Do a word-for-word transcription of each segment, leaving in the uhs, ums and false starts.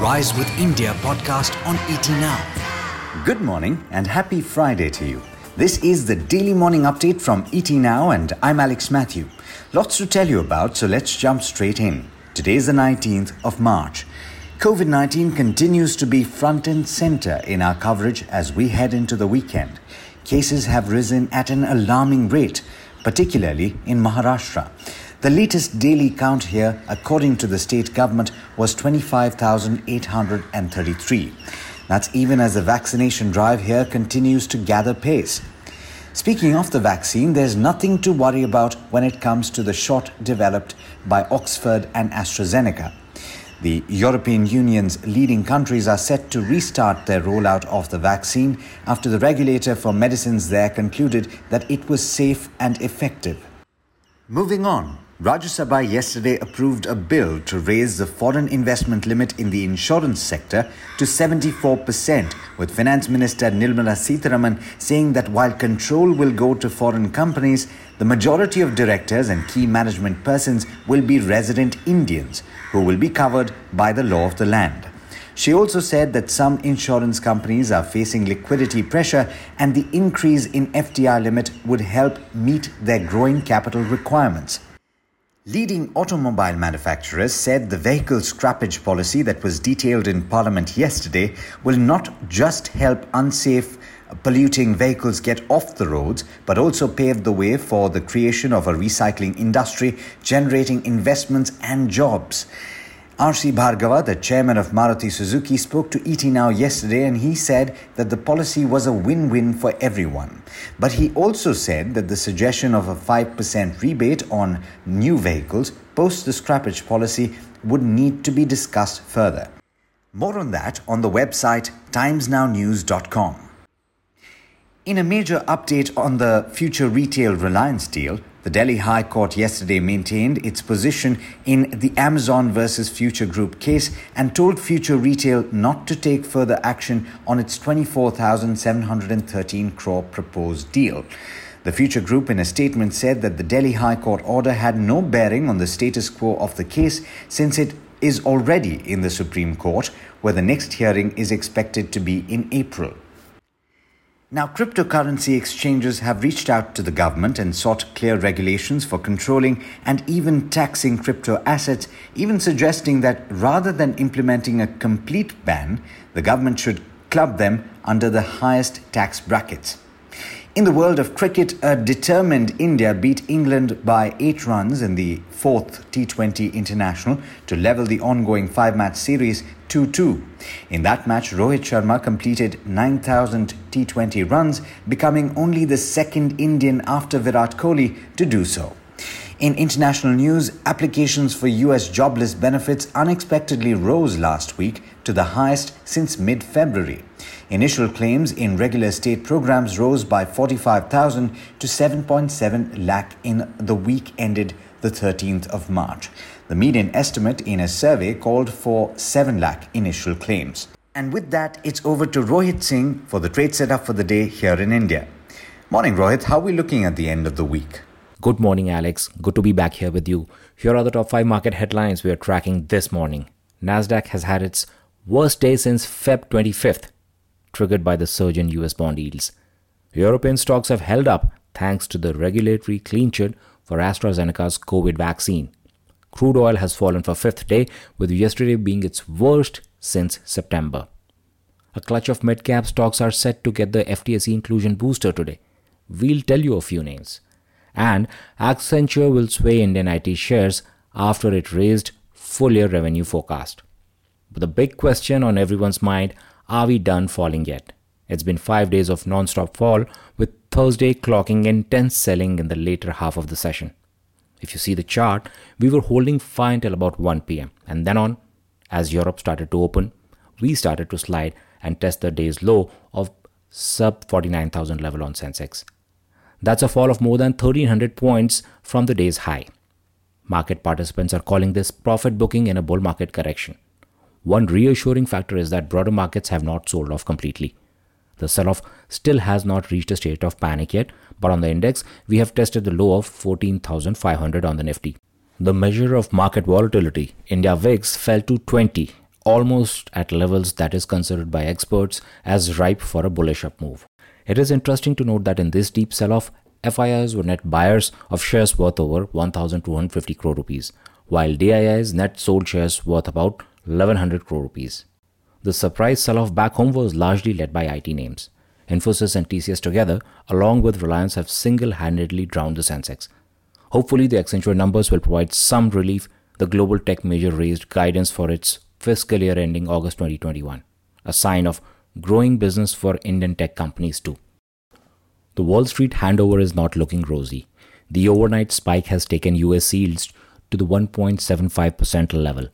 Rise with India podcast on E T Now. Good morning and happy Friday to you. This is the daily morning update from E T Now and I'm Alex Matthew. Lots to tell you about, so let's jump straight in. Today is the nineteenth of March. COVID nineteen continues to be front and center in our coverage as we head into the weekend. Cases have risen at an alarming rate, particularly in Maharashtra. The latest daily count here, according to the state government, was twenty-five thousand eight hundred thirty-three. That's even as the vaccination drive here continues to gather pace. Speaking of the vaccine, there's nothing to worry about when it comes to the shot developed by Oxford and AstraZeneca. The European Union's leading countries are set to restart their rollout of the vaccine after the regulator for medicines there concluded that it was safe and effective. Moving on, Rajya Sabha yesterday approved a bill to raise the foreign investment limit in the insurance sector to seventy-four percent, with Finance Minister Nirmala Sitharaman saying that while control will go to foreign companies, the majority of directors and key management persons will be resident Indians, who will be covered by the law of the land. She also said that some insurance companies are facing liquidity pressure and the increase in F D I limit would help meet their growing capital requirements. Leading automobile manufacturers said the vehicle scrappage policy that was detailed in Parliament yesterday will not just help unsafe, polluting vehicles get off the roads, but also pave the way for the creation of a recycling industry, generating investments and jobs. R C Bhargava, the chairman of Maruti Suzuki, spoke to E T Now yesterday and he said that the policy was a win-win for everyone. But he also said that the suggestion of a five percent rebate on new vehicles post the scrappage policy would need to be discussed further. More on that on the website times now news dot com. In a major update on the Future Retail Reliance deal, the Delhi High Court yesterday maintained its position in the Amazon versus Future Group case and told Future Retail not to take further action on its twenty-four thousand seven hundred thirteen crore proposed deal. The Future Group in a statement said that the Delhi High Court order had no bearing on the status quo of the case since it is already in the Supreme Court, where the next hearing is expected to be in April. Now, cryptocurrency exchanges have reached out to the government and sought clear regulations for controlling and even taxing crypto assets, even suggesting that rather than implementing a complete ban, the government should club them under the highest tax brackets. In the world of cricket, a determined India beat England by eight runs in the fourth T twenty international to level the ongoing five-match series two two. In that match, Rohit Sharma completed nine thousand T twenty runs, becoming only the second Indian after Virat Kohli to do so. In international news, applications for U S jobless benefits unexpectedly rose last week to the highest since mid-February. Initial claims in regular state programs rose by forty-five thousand to seven point seven lakh in the week ended the thirteenth of March. The median estimate in a survey called for seven lakh initial claims. And with that, it's over to Rohit Singh for the trade setup for the day here in India. Morning, Rohit. How are we looking at the end of the week? Good morning, Alex. Good to be back here with you. Here are the top five market headlines we are tracking this morning. NASDAQ has had its worst day since February twenty-fifth, triggered by the surge in U S bond yields. European stocks have held up thanks to the regulatory clean sheet for AstraZeneca's COVID vaccine. Crude oil has fallen for fifth day, with yesterday being its worst since September. A clutch of mid-cap stocks are set to get the F T S E inclusion booster today. We'll tell you a few names. And Accenture will sway Indian I T shares after it raised full-year revenue forecast. But the big question on everyone's mind, are we done falling yet? It's been five days of non-stop fall, with Thursday clocking intense selling in the later half of the session. If you see the chart, we were holding fine till about one p.m. and then on, as Europe started to open, we started to slide and test the day's low of sub forty-nine thousand level on Sensex. That's a fall of more than thirteen hundred points from the day's high. Market participants are calling this profit booking in a bull market correction. One reassuring factor is that broader markets have not sold off completely. The sell-off still has not reached a state of panic yet, but on the index, we have tested the low of fourteen thousand five hundred on the Nifty. The measure of market volatility, India V I X, fell to twenty, almost at levels that is considered by experts as ripe for a bullish up move. It is interesting to note that in this deep sell-off, F I Is were net buyers of shares worth over one thousand two hundred fifty crore rupees, while D I Is net sold shares worth about eleven hundred crore rupees. The surprise sell-off back home was largely led by I T names. Infosys and T C S together, along with Reliance, have single-handedly drowned the Sensex. Hopefully, the Accenture numbers will provide some relief. The global tech major raised guidance for its fiscal year ending August twenty twenty-one, a sign of growing business for Indian tech companies too. The Wall Street handover is not looking rosy. The overnight spike has taken U S yields to the one point seven five percent level.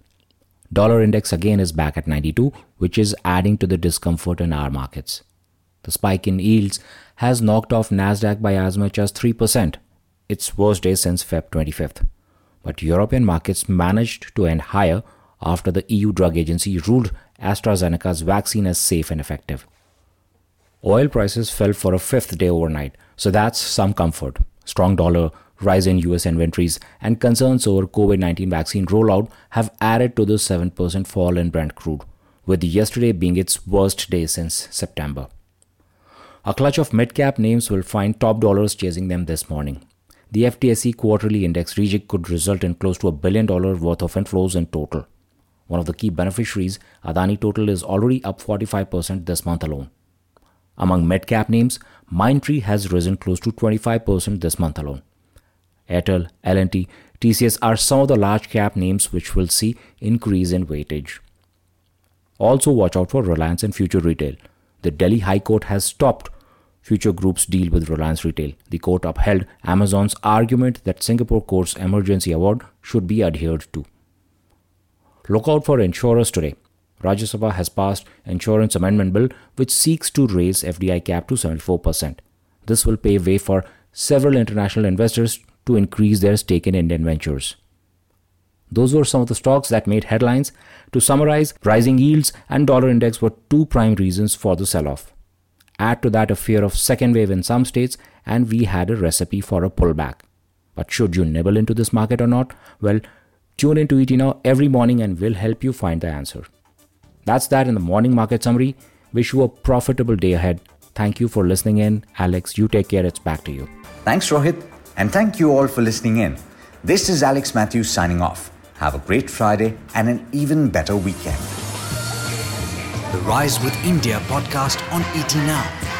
Dollar index again is back at ninety-two, which is adding to the discomfort in our markets. The spike in yields has knocked off NASDAQ by as much as three percent, its worst day since February twenty-fifth. But European markets managed to end higher after the E U drug agency ruled AstraZeneca's vaccine as safe and effective. Oil prices fell for a fifth day overnight, so that's some comfort. Strong dollar, rise in U S inventories, and concerns over COVID nineteen vaccine rollout have added to the seven percent fall in Brent crude, with yesterday being its worst day since September. A clutch of mid-cap names will find top dollars chasing them this morning. The F T S E quarterly index rejig could result in close to a billion dollar worth of inflows in total. One of the key beneficiaries, Adani Total, is already up forty-five percent this month alone. Among mid-cap names, Mindtree has risen close to twenty-five percent this month alone. Airtel, L and T, T C S are some of the large-cap names which will see increase in weightage. Also watch out for Reliance and Future Retail. The Delhi High Court has stopped Future Group's deal with Reliance Retail. The court upheld Amazon's argument that Singapore Court's emergency award should be adhered to. Look out for insurers today. Rajya Sabha has passed Insurance Amendment Bill, which seeks to raise F D I cap to seventy-four percent. This will pave way for several international investors to increase their stake in Indian ventures. Those were some of the stocks that made headlines. To summarize, rising yields and dollar index were two prime reasons for the sell-off. Add to that a fear of second wave in some states, and we had a recipe for a pullback. But should you nibble into this market or not? Well, tune into E T Now every morning and we'll help you find the answer. That's that in the morning market summary. Wish you a profitable day ahead. Thank you for listening in. Alex, you take care. It's back to you. Thanks, Rohit. And thank you all for listening in. This is Alex Matthews signing off. Have a great Friday and an even better weekend. The Rise with India podcast on E T Now.